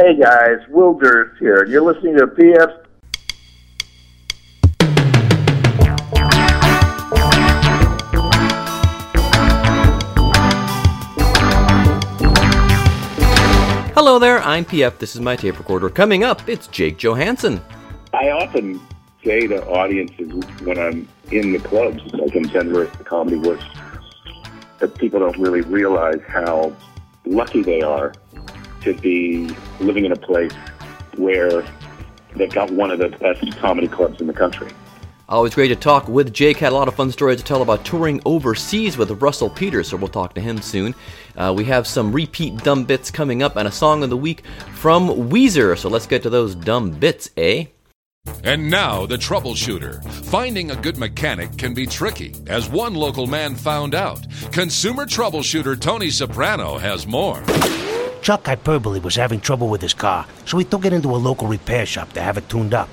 Hey guys, Will Durst here, and you're listening to PF. Hello there, I'm PF, this is my tape recorder. Coming up, it's Jake Johansson. I often say to audiences when I'm in the clubs, like in Denver at the Comedy Works, that people don't really realize how lucky they are to be living in a place where they've got one of the best comedy clubs in the country. Always great to talk with Jake. Had a lot of fun stories to tell about touring overseas with Russell Peters, so we'll talk to him soon. We have some repeat dumb bits coming up and a song of the week from Weezer, so let's get to those dumb bits, eh? And now, the troubleshooter. Finding a good mechanic can be tricky, as one local man found out. Consumer troubleshooter Tony Soprano has more. Chuck Hyperbole was having trouble with his car, so he took it into a local repair shop to have it tuned up.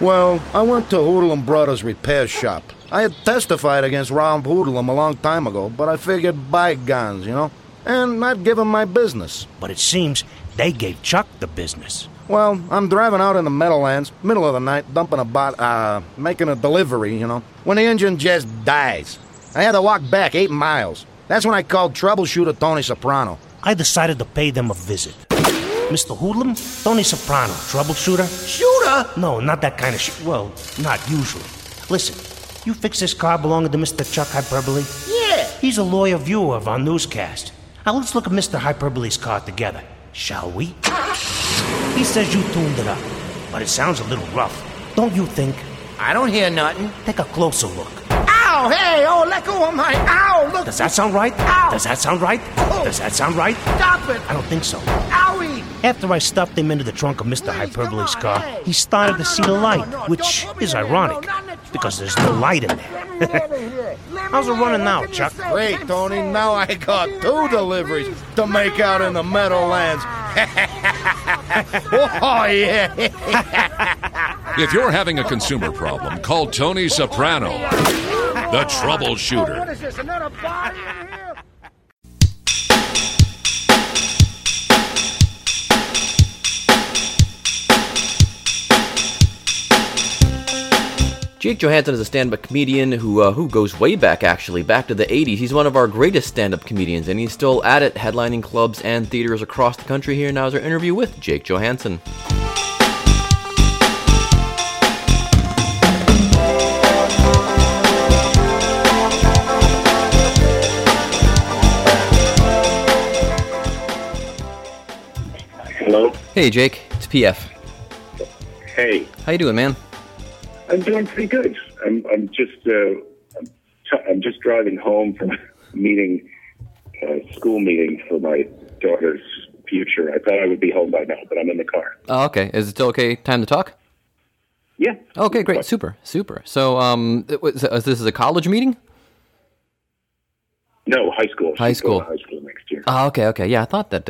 Well, I went to Hoodlum Brothers' repair shop. I had testified against Rob Hoodlum a long time ago, but I figured bygones, you know, and I'd give him my business. But it seems they gave Chuck the business. Well, I'm driving out in the Meadowlands, middle of the night, dumping a bot, making a delivery, you know, when the engine just dies. I had to walk back 8 miles. That's when I called troubleshooter Tony Soprano. I decided to pay them a visit. Mr. Hoodlum, Tony Soprano, troubleshooter. Shooter? No, not that kind of well, not usually. Listen, you fix this car belonging to Mr. Chuck Hyperbole? Yeah. He's a loyal viewer of our newscast. Now let's look at Mr. Hyperbole's car together, shall we? He says you tuned it up, but it sounds a little rough, don't you think? I don't hear nothing. Take a closer look. Ow, hey, oh, let go of my, ow, look. Does that sound right? Ow. Does that sound right? Oh. Does that sound right? Stop it. I don't think so. Owie. After I stuffed him into the trunk of Mr. Hyperbole's car, hey. He started to see the light, which is ironic, because there's no light in there. How's it running now, Chuck? Great, Tony. Now I got 2 deliveries to make out in the Meadowlands. Oh, yeah. If you're having a consumer problem, call Tony Soprano. The troubleshooter. Oh, what is this, another body in here? Jake Johansson is a stand-up comedian who goes way back, actually, back to the 80s. He's one of our greatest stand-up comedians, and he's still at it, headlining clubs and theaters across the country. Here now is our interview with Jake Johansson. Hello? Hey, Jake. It's PF. Hey. How you doing, man? I'm doing pretty good. I'm just driving home from school meeting for my daughter's future. I thought I would be home by now, but I'm in the car. Oh, okay. Is it still okay? Time to talk? Yeah. Okay, great. Super. So, this is a college meeting? No, high school. High school next year. Oh, okay. Yeah, I thought that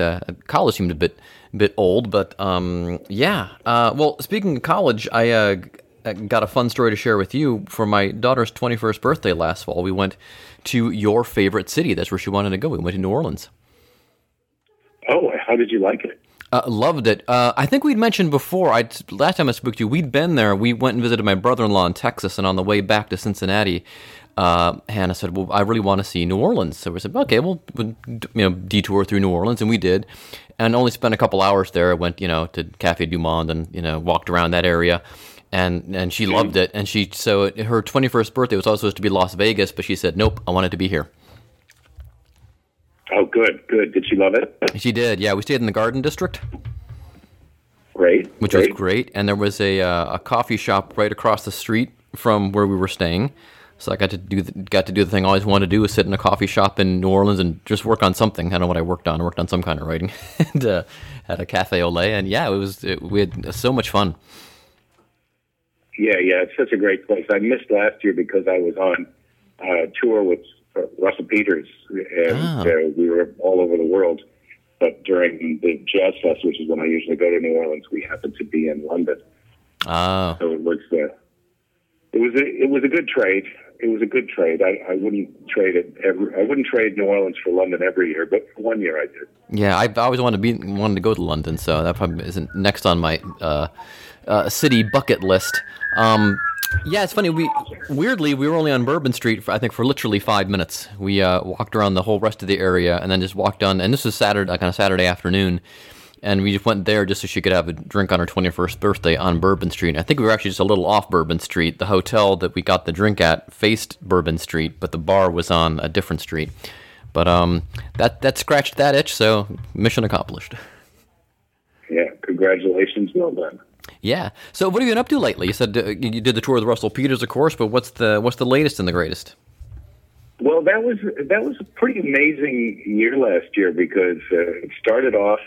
college seemed a bit old, but yeah. Well, speaking of college, I got a fun story to share with you. For my daughter's 21st birthday last fall, we went to your favorite city. That's where she wanted to go. We went to New Orleans. Oh, how did you like it? Loved it. I think we'd mentioned before, last time I spoke to you, we'd been there. We went and visited my brother-in-law in Texas, and on the way back to Cincinnati, Hannah said, well, I really want to see New Orleans. So we said, okay, we'll detour through New Orleans. And we did, and only spent a couple hours there. I went, to Café Du Monde and, walked around that area, and she loved it. And so her 21st birthday was also supposed to be Las Vegas, but she said, nope, I want it to be here. Oh, good. Did she love it? She did. Yeah. We stayed in the Garden District. Great. Which was great. And there was a coffee shop right across the street from where we were staying. So I got to do the thing I always wanted to do, is sit in a coffee shop in New Orleans and just work on something. I don't know what I worked on. I worked on some kind of writing, and had a cafe au lait, and yeah, we had so much fun. Yeah, it's such a great place. I missed last year because I was on tour with Russell Peters, and we were all over the world. But during the Jazz Fest, which is when I usually go to New Orleans, we happened to be in London. So it was a good trade. it was a good trade. I wouldn't trade it. I wouldn't trade New Orleans for London every year, but one year I did. Yeah, I've always wanted to go to London, so that probably isn't next on my city bucket list. Yeah, it's funny. We were only on Bourbon Street, for literally 5 minutes. We walked around the whole rest of the area, and then just walked on. And this was Saturday, like on a Saturday afternoon. And we just went there just so she could have a drink on her 21st birthday on Bourbon Street. I think we were actually just a little off Bourbon Street. The hotel that we got the drink at faced Bourbon Street, but the bar was on a different street. But that scratched that itch, so mission accomplished. Yeah, congratulations, well done. Yeah. So what have you been up to lately? You said you did the tour with Russell Peters, of course, but what's the latest and the greatest? Well, that was a pretty amazing year last year because it started off.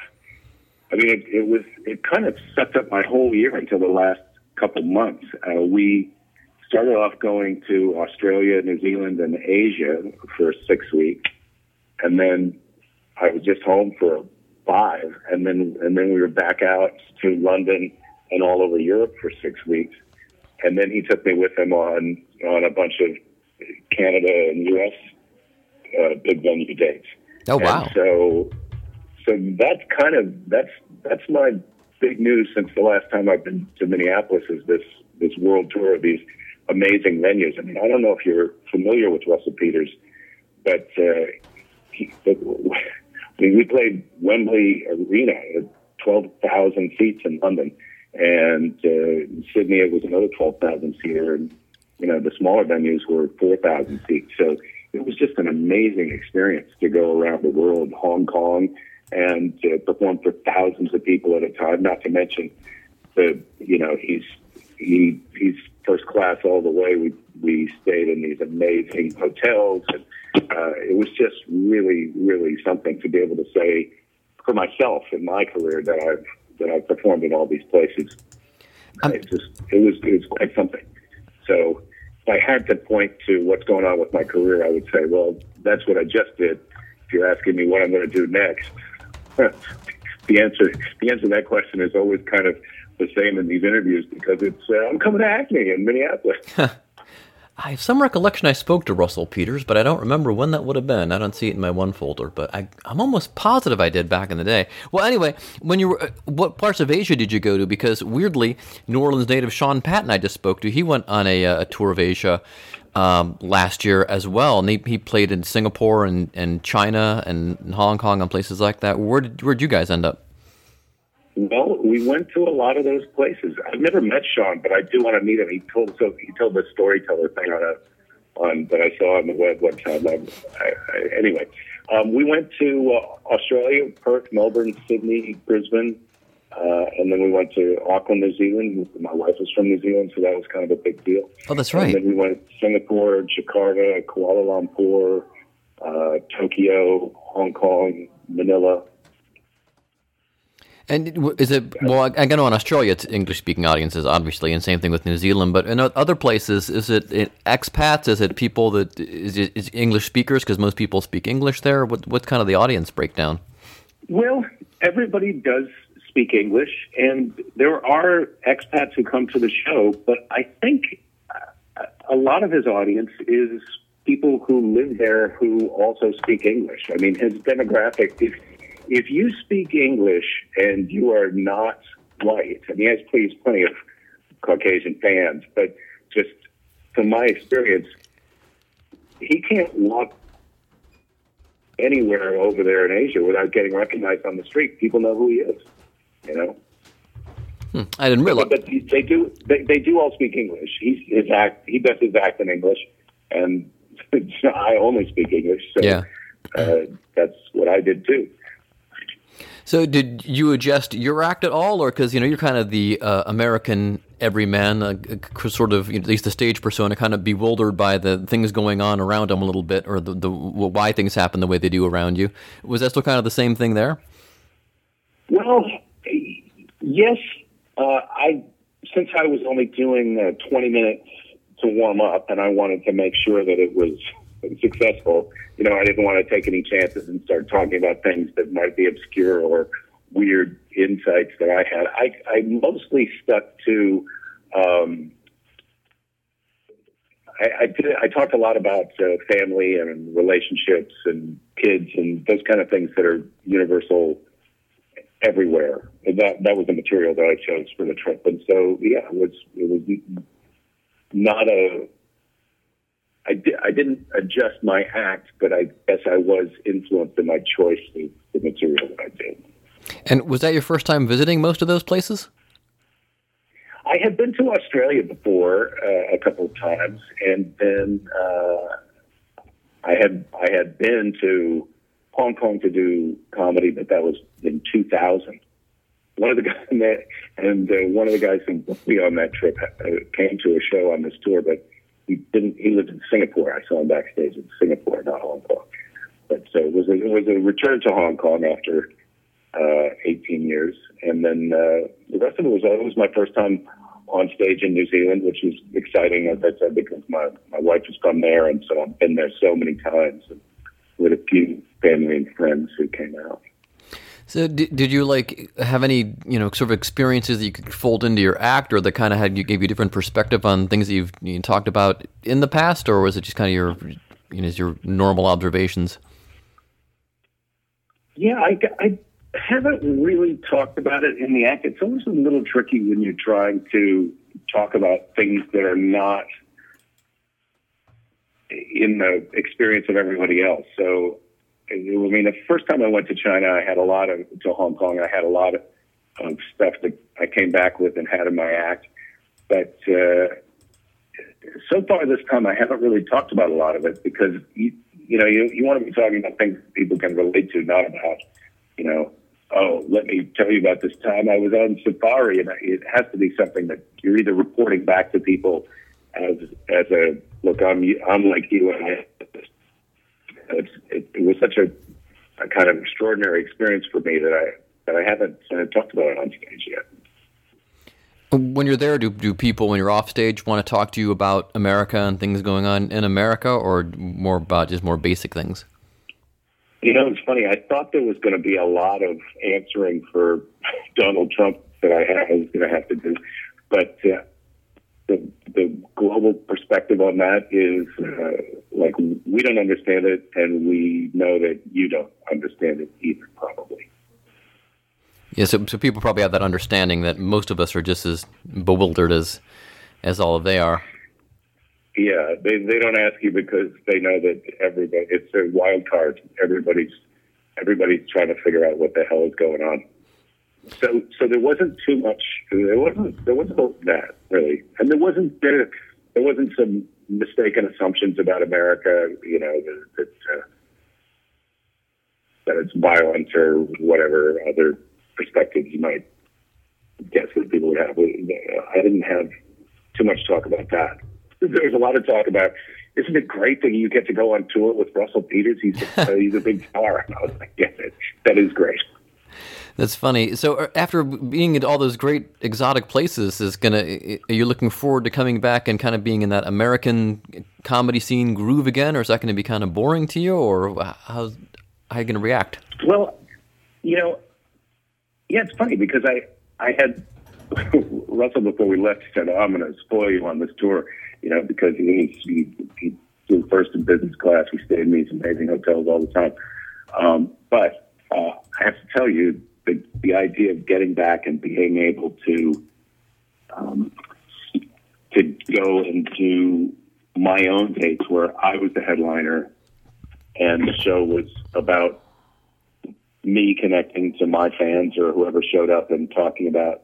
I mean, it kind of sucked up my whole year until the last couple months. We started off going to Australia, New Zealand, and Asia for 6 weeks, and then I was just home for 5, and then we were back out to London and all over Europe for 6 weeks, and then he took me with him on a bunch of Canada and U.S. Big venue dates. Oh wow! And so that's my big news since the last time I've been to Minneapolis is this world tour of these amazing venues. I mean, I don't know if you're familiar with Russell Peters, but we played Wembley Arena at 12,000 seats in London, and in Sydney it was another 12,000 seater, and you know the smaller venues were 4,000 seats. So it was just an amazing experience to go around the world, Hong Kong. And performed for thousands of people at a time. Not to mention, he's first class all the way. We stayed in these amazing hotels, and it was just really, really something to be able to say for myself in my career that I've performed in all these places. It was quite something. So if I had to point to what's going on with my career, I would say, well, that's what I just did. If you're asking me what I'm going to do next. The answer to that question is always kind of the same in these interviews because it's I'm coming to Acme in Minneapolis. I have some recollection I spoke to Russell Peters, but I don't remember when that would have been. I don't see it in my one folder, but I'm almost positive I did back in the day. Well, anyway, what parts of Asia did you go to? Because weirdly, New Orleans native Sean Patton I just spoke to, he went on a tour of Asia last year as well, and he played in Singapore and China and Hong Kong and places like that. Where'd you guys end up? Well, we went to a lot of those places. I've never met Sean, but I do want to meet him. He told the storyteller thing on that I saw on the web one time. Anyway, we went to Australia, Perth, Melbourne, Sydney, Brisbane, and then we went to Auckland, New Zealand. My wife was from New Zealand, so that was kind of a big deal. Oh, that's right. And then we went to Singapore, Jakarta, Kuala Lumpur, Tokyo, Hong Kong, Manila. And is it, well, I know in Australia it's English-speaking audiences, obviously, and same thing with New Zealand, but in other places, is it expats? Is it people is English speakers, because most people speak English there? What's kind of the audience breakdown? Well, everybody does speak English, and there are expats who come to the show, but I think a lot of his audience is people who live there who also speak English. I mean, his demographic is... If you speak English and you are not white, and he has plenty of Caucasian fans, but just from my experience, he can't walk anywhere over there in Asia without getting recognized on the street. People know who he is, you know? I didn't realize. But they do all speak English. He does his act in English, and I only speak English, so yeah. That's what I did too. So did you adjust your act at all, or because, you know, you're kind of the American everyman, sort of, you know, at least the stage persona, kind of bewildered by the things going on around him a little bit, or the why things happen the way they do around you. Was that still kind of the same thing there? Well, yes. Since I was only doing 20 minutes to warm up, and I wanted to make sure that it was successful, you know, I didn't want to take any chances and start talking about things that might be obscure or weird insights that I had. I mostly stuck to I talked a lot about family and relationships and kids and those kind of things that are universal everywhere. And that was the material that I chose for the trip. And so, yeah, it was not a... I didn't adjust my act, but I guess I was influenced in my choice of the material that I did. And was that your first time visiting most of those places? I had been to Australia before a couple of times, and then I had been to Hong Kong to do comedy, but that was in 2000. One of the guys who booked me on that trip came to a show on this tour, but he lived in Singapore. I saw him backstage in Singapore, not Hong Kong. But so it was a return to Hong Kong after 18 years, and then the rest of it was my first time on stage in New Zealand, which was exciting, as I said, because my wife is from there, and so I've been there so many times with a few family and friends who came out. So did you have any sort of experiences that you could fold into your act, or that kind of gave you a different perspective on things that you talked about in the past, or was it just kind of your normal observations? Yeah, I haven't really talked about it in the act. It's always a little tricky when you're trying to talk about things that are not in the experience of everybody else. So, I mean, the first time I went to China, to Hong Kong, I had a lot of stuff that I came back with and had in my act. But so far this time, I haven't really talked about a lot of it because, you want to be talking about things people can relate to, not about, let me tell you about this time I was on safari. And it has to be something that you're either reporting back to people as look, I'm like you, and it was such a kind of extraordinary experience for me that I haven't talked about it on stage yet. When you're there, do people, when you're off stage, want to talk to you about America and things going on in America, or more about just more basic things? It's funny. I thought there was going to be a lot of answering for Donald Trump that I was going to have to do, but the global perspective on that is we don't understand it, and we know that you don't understand it either, probably. Yeah, so people probably have that understanding that most of us are just as bewildered as all of they are. Yeah, they don't ask you because they know that everybody, it's a wild card. Everybody's trying to figure out what the hell is going on. So there wasn't too much. There wasn't that really, and there wasn't some mistaken assumptions about America. That it's violent or whatever other perspectives you might guess that people would have. I didn't have too much talk about that. There's a lot of talk about, isn't it great that you get to go on tour with Russell Peters? He's a big star. And I was like, yeah, that is great. That's funny. So after being in all those great exotic places, are you looking forward to coming back and kind of being in that American comedy scene groove again, or is that going to be kind of boring to you, or how are you going to react? Well, yeah, it's funny because I had Russell, before we left, said, I'm going to spoil you on this tour, because he flew first in business class. We stayed in these amazing hotels all the time. But I have to tell you, the idea of getting back and being able to go and do my own dates where I was the headliner and the show was about me connecting to my fans or whoever showed up and talking about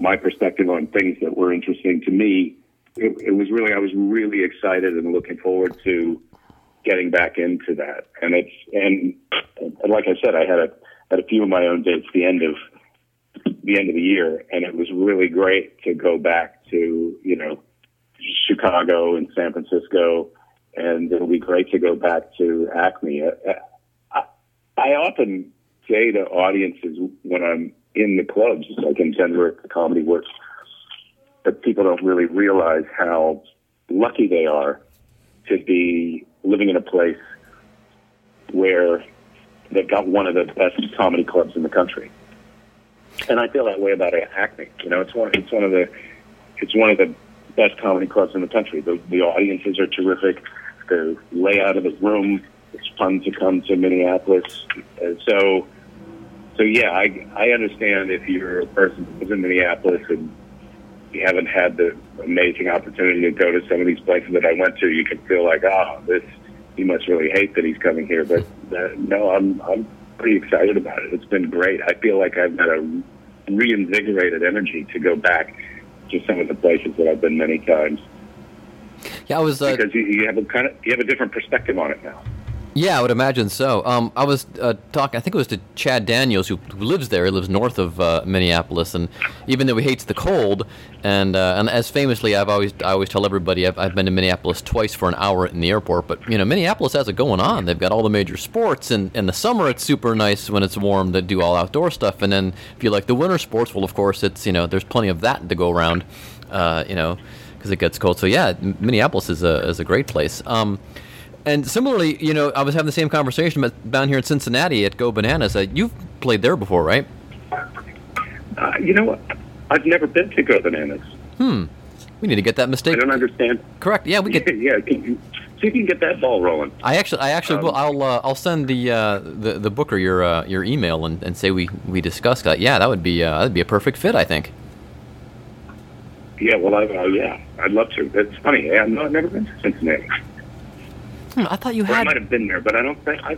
my perspective on things that were interesting to me, I was really excited and looking forward to getting back into that. And like I said, I had a few of my own dates the end of the year, and it was really great to go back to Chicago and San Francisco, and it'll be great to go back to Acme. I often say to audiences when I'm in the clubs, like in Denver at the Comedy Works, that people don't really realize how lucky they are to be living in a place where they've got one of the best comedy clubs in the country. And I feel that way about Acme. It's one of the best comedy clubs in the country. The audiences are terrific. The layout of the room, it's fun to come to Minneapolis. So yeah, I understand if you're a person who's in Minneapolis and you haven't had the amazing opportunity to go to some of these places that I went to, you can feel like, he must really hate that he's coming here. But no, I'm pretty excited about it. It's been great. I feel like I've got a reinvigorated energy to go back to some of the places that I've been many times. Yeah, I was because you have a different perspective on it now. Yeah, I would imagine so. I was talking, I think it was to Chad Daniels, who lives there. He lives north of Minneapolis, and even though he hates the cold, and as famously, I always tell everybody, I've been to Minneapolis twice for an hour in the airport. But you know, Minneapolis has it going on. They've got all the major sports, and in the summer it's super nice when it's warm to do all outdoor stuff. And then if you like the winter sports, well, of course, it's there's plenty of that to go around, because it gets cold. So yeah, Minneapolis is a great place. And similarly, I was having the same conversation down here in Cincinnati at Go Bananas. You've played there before, right? You know what? I've never been to Go Bananas. We need to get that mistake. I don't understand. Correct. Yeah, we get. Yeah, see if you can get that ball rolling. I actually will. I'll send the booker your email and say we discussed that. Yeah, that would be a perfect fit, I think. Yeah. Well, I'd love to. That's funny. I've never been to Cincinnati. I thought you had. I might have been there, but I don't think I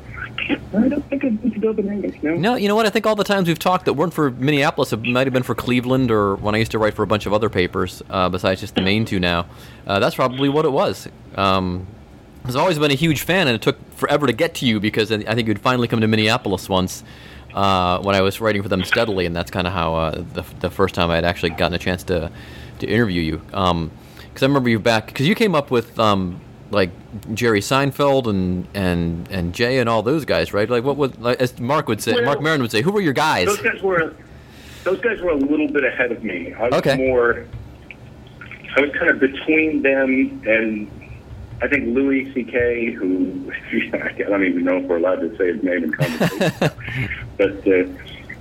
I've been to Go Bananas. No, you know what? I think all the times we've talked that weren't for Minneapolis, it might have been for Cleveland, or when I used to write for a bunch of other papers besides just the main two. Now, that's probably what it was. I've always been a huge fan, and it took forever to get to you because I think you'd finally come to Minneapolis once when I was writing for them steadily, and that's kind of how the first time I had actually gotten a chance to interview you. Because I remember you back because you came up with. Like Jerry Seinfeld and Jay and all those guys, right? Like what was, like, as Mark would say, Mark Maron would say, who were your guys? Those guys were a little bit ahead of me. I was kind of between them and I think Louis C.K., who I don't even know if we're allowed to say his name in conversation, but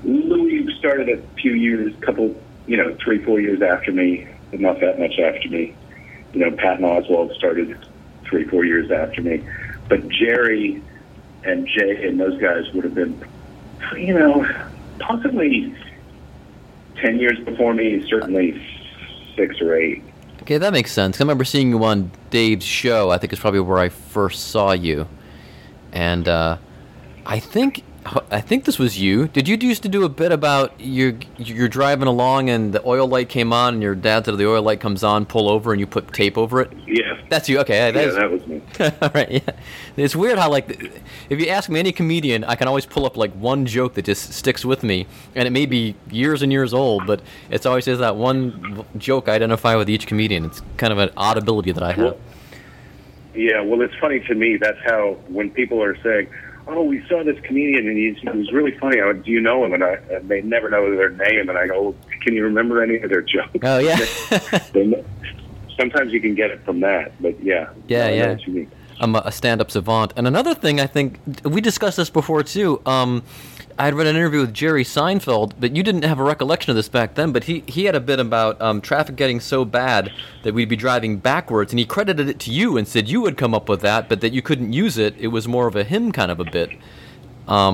Louis started a few years, 3-4 years after me, but not that much after me. Patton Oswalt started 3-4 years after me, but Jerry and Jay and those guys would have been, possibly 10 years before me, certainly 6 or 8. Okay, that makes sense. I remember seeing you on Dave's show. I think it's probably where I first saw you, and I think this was you. Did you used to do a bit about you're driving along and the oil light came on and your dad said the oil light comes on, pull over, and you put tape over it? Yeah. That's you. Okay. That was me. All right. Yeah. It's weird how, if you ask me any comedian, I can always pull up, one joke that just sticks with me, and it may be years and years old, but it's always just that one joke I identify with each comedian. It's kind of an odd ability that I have. Yeah. Well, it's funny to me. That's how when people are saying, oh, we saw this comedian, and he was really funny. I went, do you know him? And they never know their name. And I go, can you remember any of their jokes? Oh, yeah. Sometimes you can get it from that. But, yeah. Yeah. I'm a stand-up savant. And another thing, I think, we discussed this before, too. I had read an interview with Jerry Seinfeld, but you didn't have a recollection of this back then, but he had a bit about traffic getting so bad that we'd be driving backwards, and he credited it to you and said you would come up with that, but that you couldn't use it. It was more of a him kind of a bit. I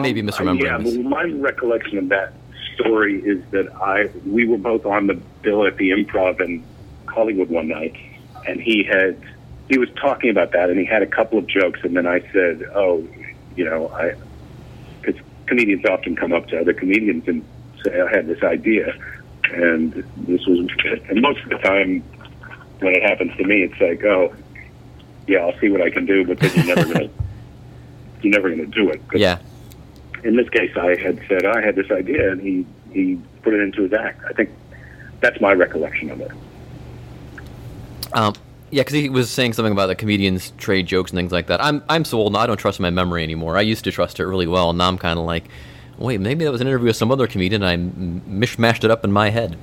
may be misremembering. My recollection of that story is that we were both on the bill at the Improv in Hollywood one night, and he was talking about that, and he had a couple of jokes, and then I said, because comedians often come up to other comedians and say, I had this idea, and most of the time when it happens to me, it's like, I'll see what I can do, but then you're never gonna do it. Yeah. In this case, I had said, I had this idea, and he put it into his act. I think that's my recollection of it. Yeah, because he was saying something about the comedians trade jokes and things like that. I'm so old now, I don't trust my memory anymore. I used to trust it really well, and now I'm kind of like, wait, maybe that was an interview with some other comedian, and I mishmashed it up in my head.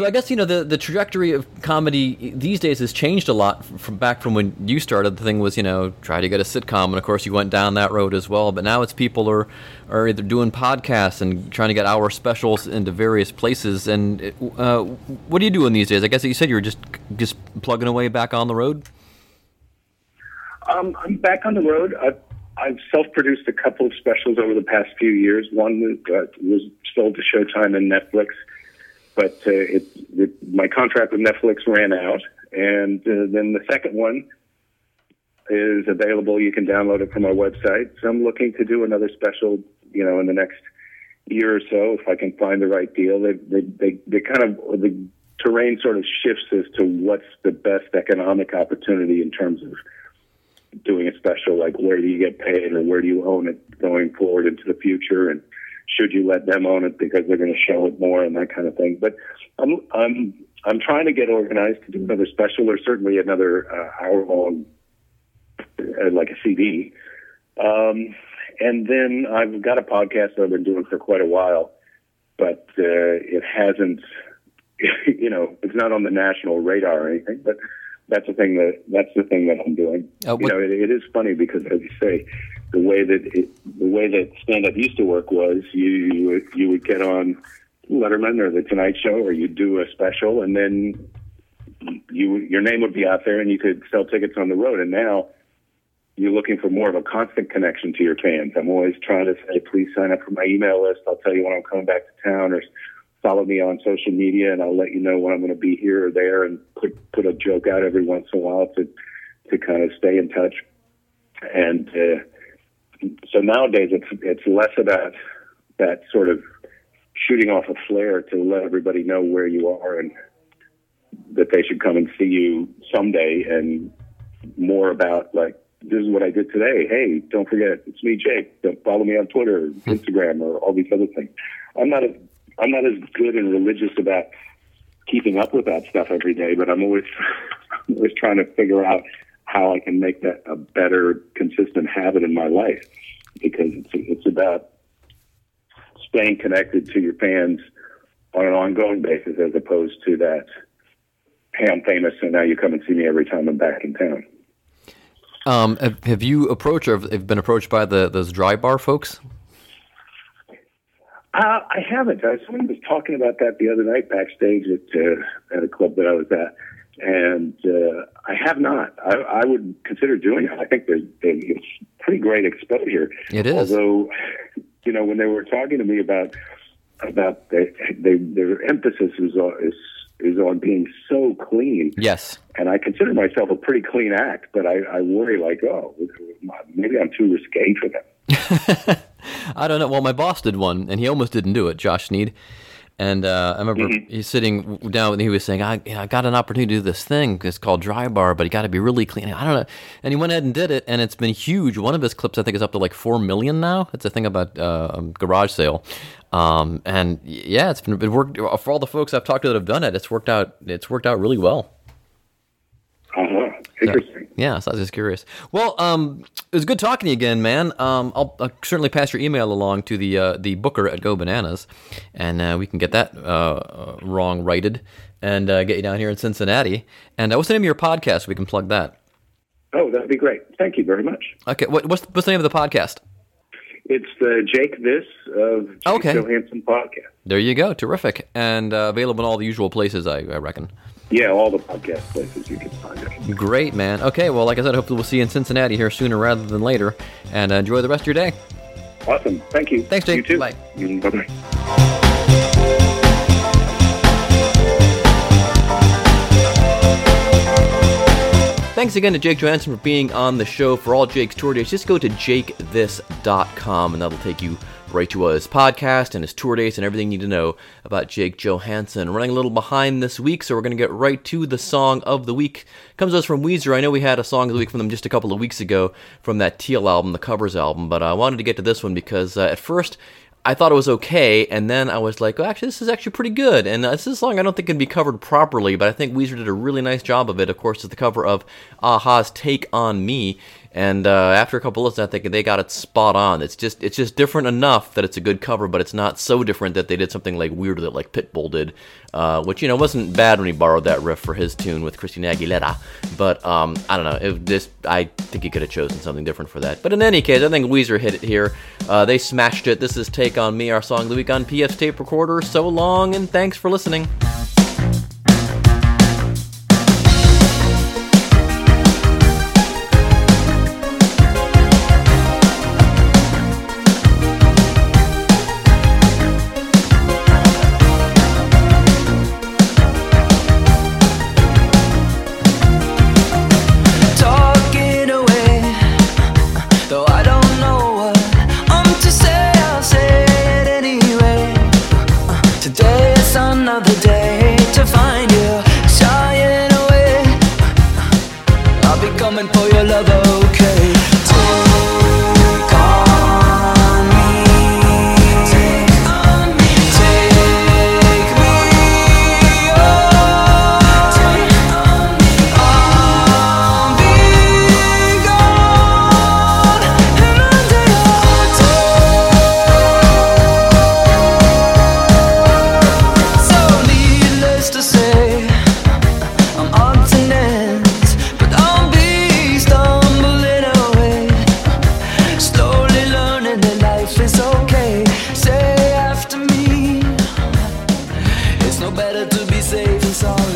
So I guess, you know, the trajectory of comedy these days has changed a lot from back from when you started. The thing was, you know, try to get a sitcom, and of course you went down that road as well. But now it's people are either doing podcasts and trying to get hour specials into various places. And what are you doing these days? I guess you said you were just plugging away back on the road. I'm back on the road. I've self-produced a couple of specials over the past few years. One was sold to Showtime and Netflix, but my contract with Netflix ran out. And then the second one is available. You can download it from our website. So I'm looking to do another special, you know, in the next year or so, if I can find the right deal. They kind of, the terrain sort of shifts as to what's the best economic opportunity in terms of doing a special, like where do you get paid or where do you own it going forward into the future, and should you let them own it because they're going to show it more and that kind of thing. But I'm trying to get organized to do another special, or certainly another hour long, like a CD. And then I've got a podcast that I've been doing for quite a while, but it hasn't, you know, it's not on the national radar or anything, but That's the thing that I'm doing. You know, it is funny because, as you say, the way that stand-up used to work was you would get on Letterman or the Tonight Show, or you'd do a special, and then your name would be out there, and you could sell tickets on the road. And now you're looking for more of a constant connection to your fans. I'm always trying to say, please sign up for my email list. I'll tell you when I'm coming back to town, or follow me on social media, and I'll let you know when I'm going to be here or there, and put a joke out every once in a while to kind of stay in touch. And so nowadays it's less about that sort of shooting off a flare to let everybody know where you are and that they should come and see you someday, and more about, like, this is what I did today. Hey, don't forget, it's me, Jake. Don't follow me on Twitter, Instagram, or all these other things. I'm not as good and religious about keeping up with that stuff every day, but I'm always trying to figure out how I can make that a better, consistent habit in my life, because it's about staying connected to your fans on an ongoing basis, as opposed to that, hey, I'm famous, so now you come and see me every time I'm back in town. Have you approached, or have been approached by those Dry Bar folks? I haven't. Someone was talking about that the other night backstage at a club that I was at, and I have not. I would consider doing it. I think it's pretty great exposure. It is. Although, you know, when they were talking to me about their emphasis is on being so clean. Yes. And I consider myself a pretty clean act, but I worry, like, oh, maybe I'm too risque for them. I don't know. Well, my boss did one, and he almost didn't do it, Josh Sneed. And I remember he's sitting down, and he was saying, I got an opportunity to do this thing. It's called Dry Bar, but you got to be really clean. I don't know. And he went ahead and did it, and it's been huge. One of his clips, I think, is up to like 4 million now. It's a thing about garage sale. And, yeah, it worked. For all the folks I've talked to that have done it, it's worked out really well. Uh-huh. Interesting. Yeah, so I was just curious. Well, it was good talking to you again, man. I'll certainly pass your email along to the booker at Go Bananas, and we can get that wrong righted, and get you down here in Cincinnati. And what's the name of your podcast? We can plug that. Oh, that'd be great. Thank you very much. Okay, what's the name of the podcast? It's the Jake This of Jake Johansson podcast. There you go. Terrific. And available in all the usual places, I reckon. Yeah, all the podcast places you can find it. Great, man. Okay, well, like I said, hopefully we'll see you in Cincinnati here sooner rather than later. And enjoy the rest of your day. Awesome. Thank you. Thanks, Jake. You too. Bye. Bye-bye. Thanks again to Jake Johansson for being on the show. For all Jake's tour dates, just go to jakethis.com, and that'll take you right to his podcast and his tour dates and everything you need to know about Jake Johansson. Running a little behind this week, so we're going to get right to the song of the week. Comes to us from Weezer. I know we had a song of the week from them just a couple of weeks ago from that Teal album, the covers album, but I wanted to get to this one because at first I thought it was okay, and then I was like, oh, actually, this is actually pretty good. And this is a song I don't think can be covered properly, but I think Weezer did a really nice job of it. Of course, it's the cover of Aha's Take On Me. And after a couple of listens, I think they got it spot on. It's just different enough that it's a good cover, but it's not so different that they did something like weird that like Pitbull did, which, you know, wasn't bad when he borrowed that riff for his tune with Christina Aguilera. But I don't know. I think he could have chosen something different for that. But in any case, I think Weezer hit it here. They smashed it. This is Take On Me, our song of the week on PF's Tape Recorder. So long, and thanks for listening. Better to be safe and sorry.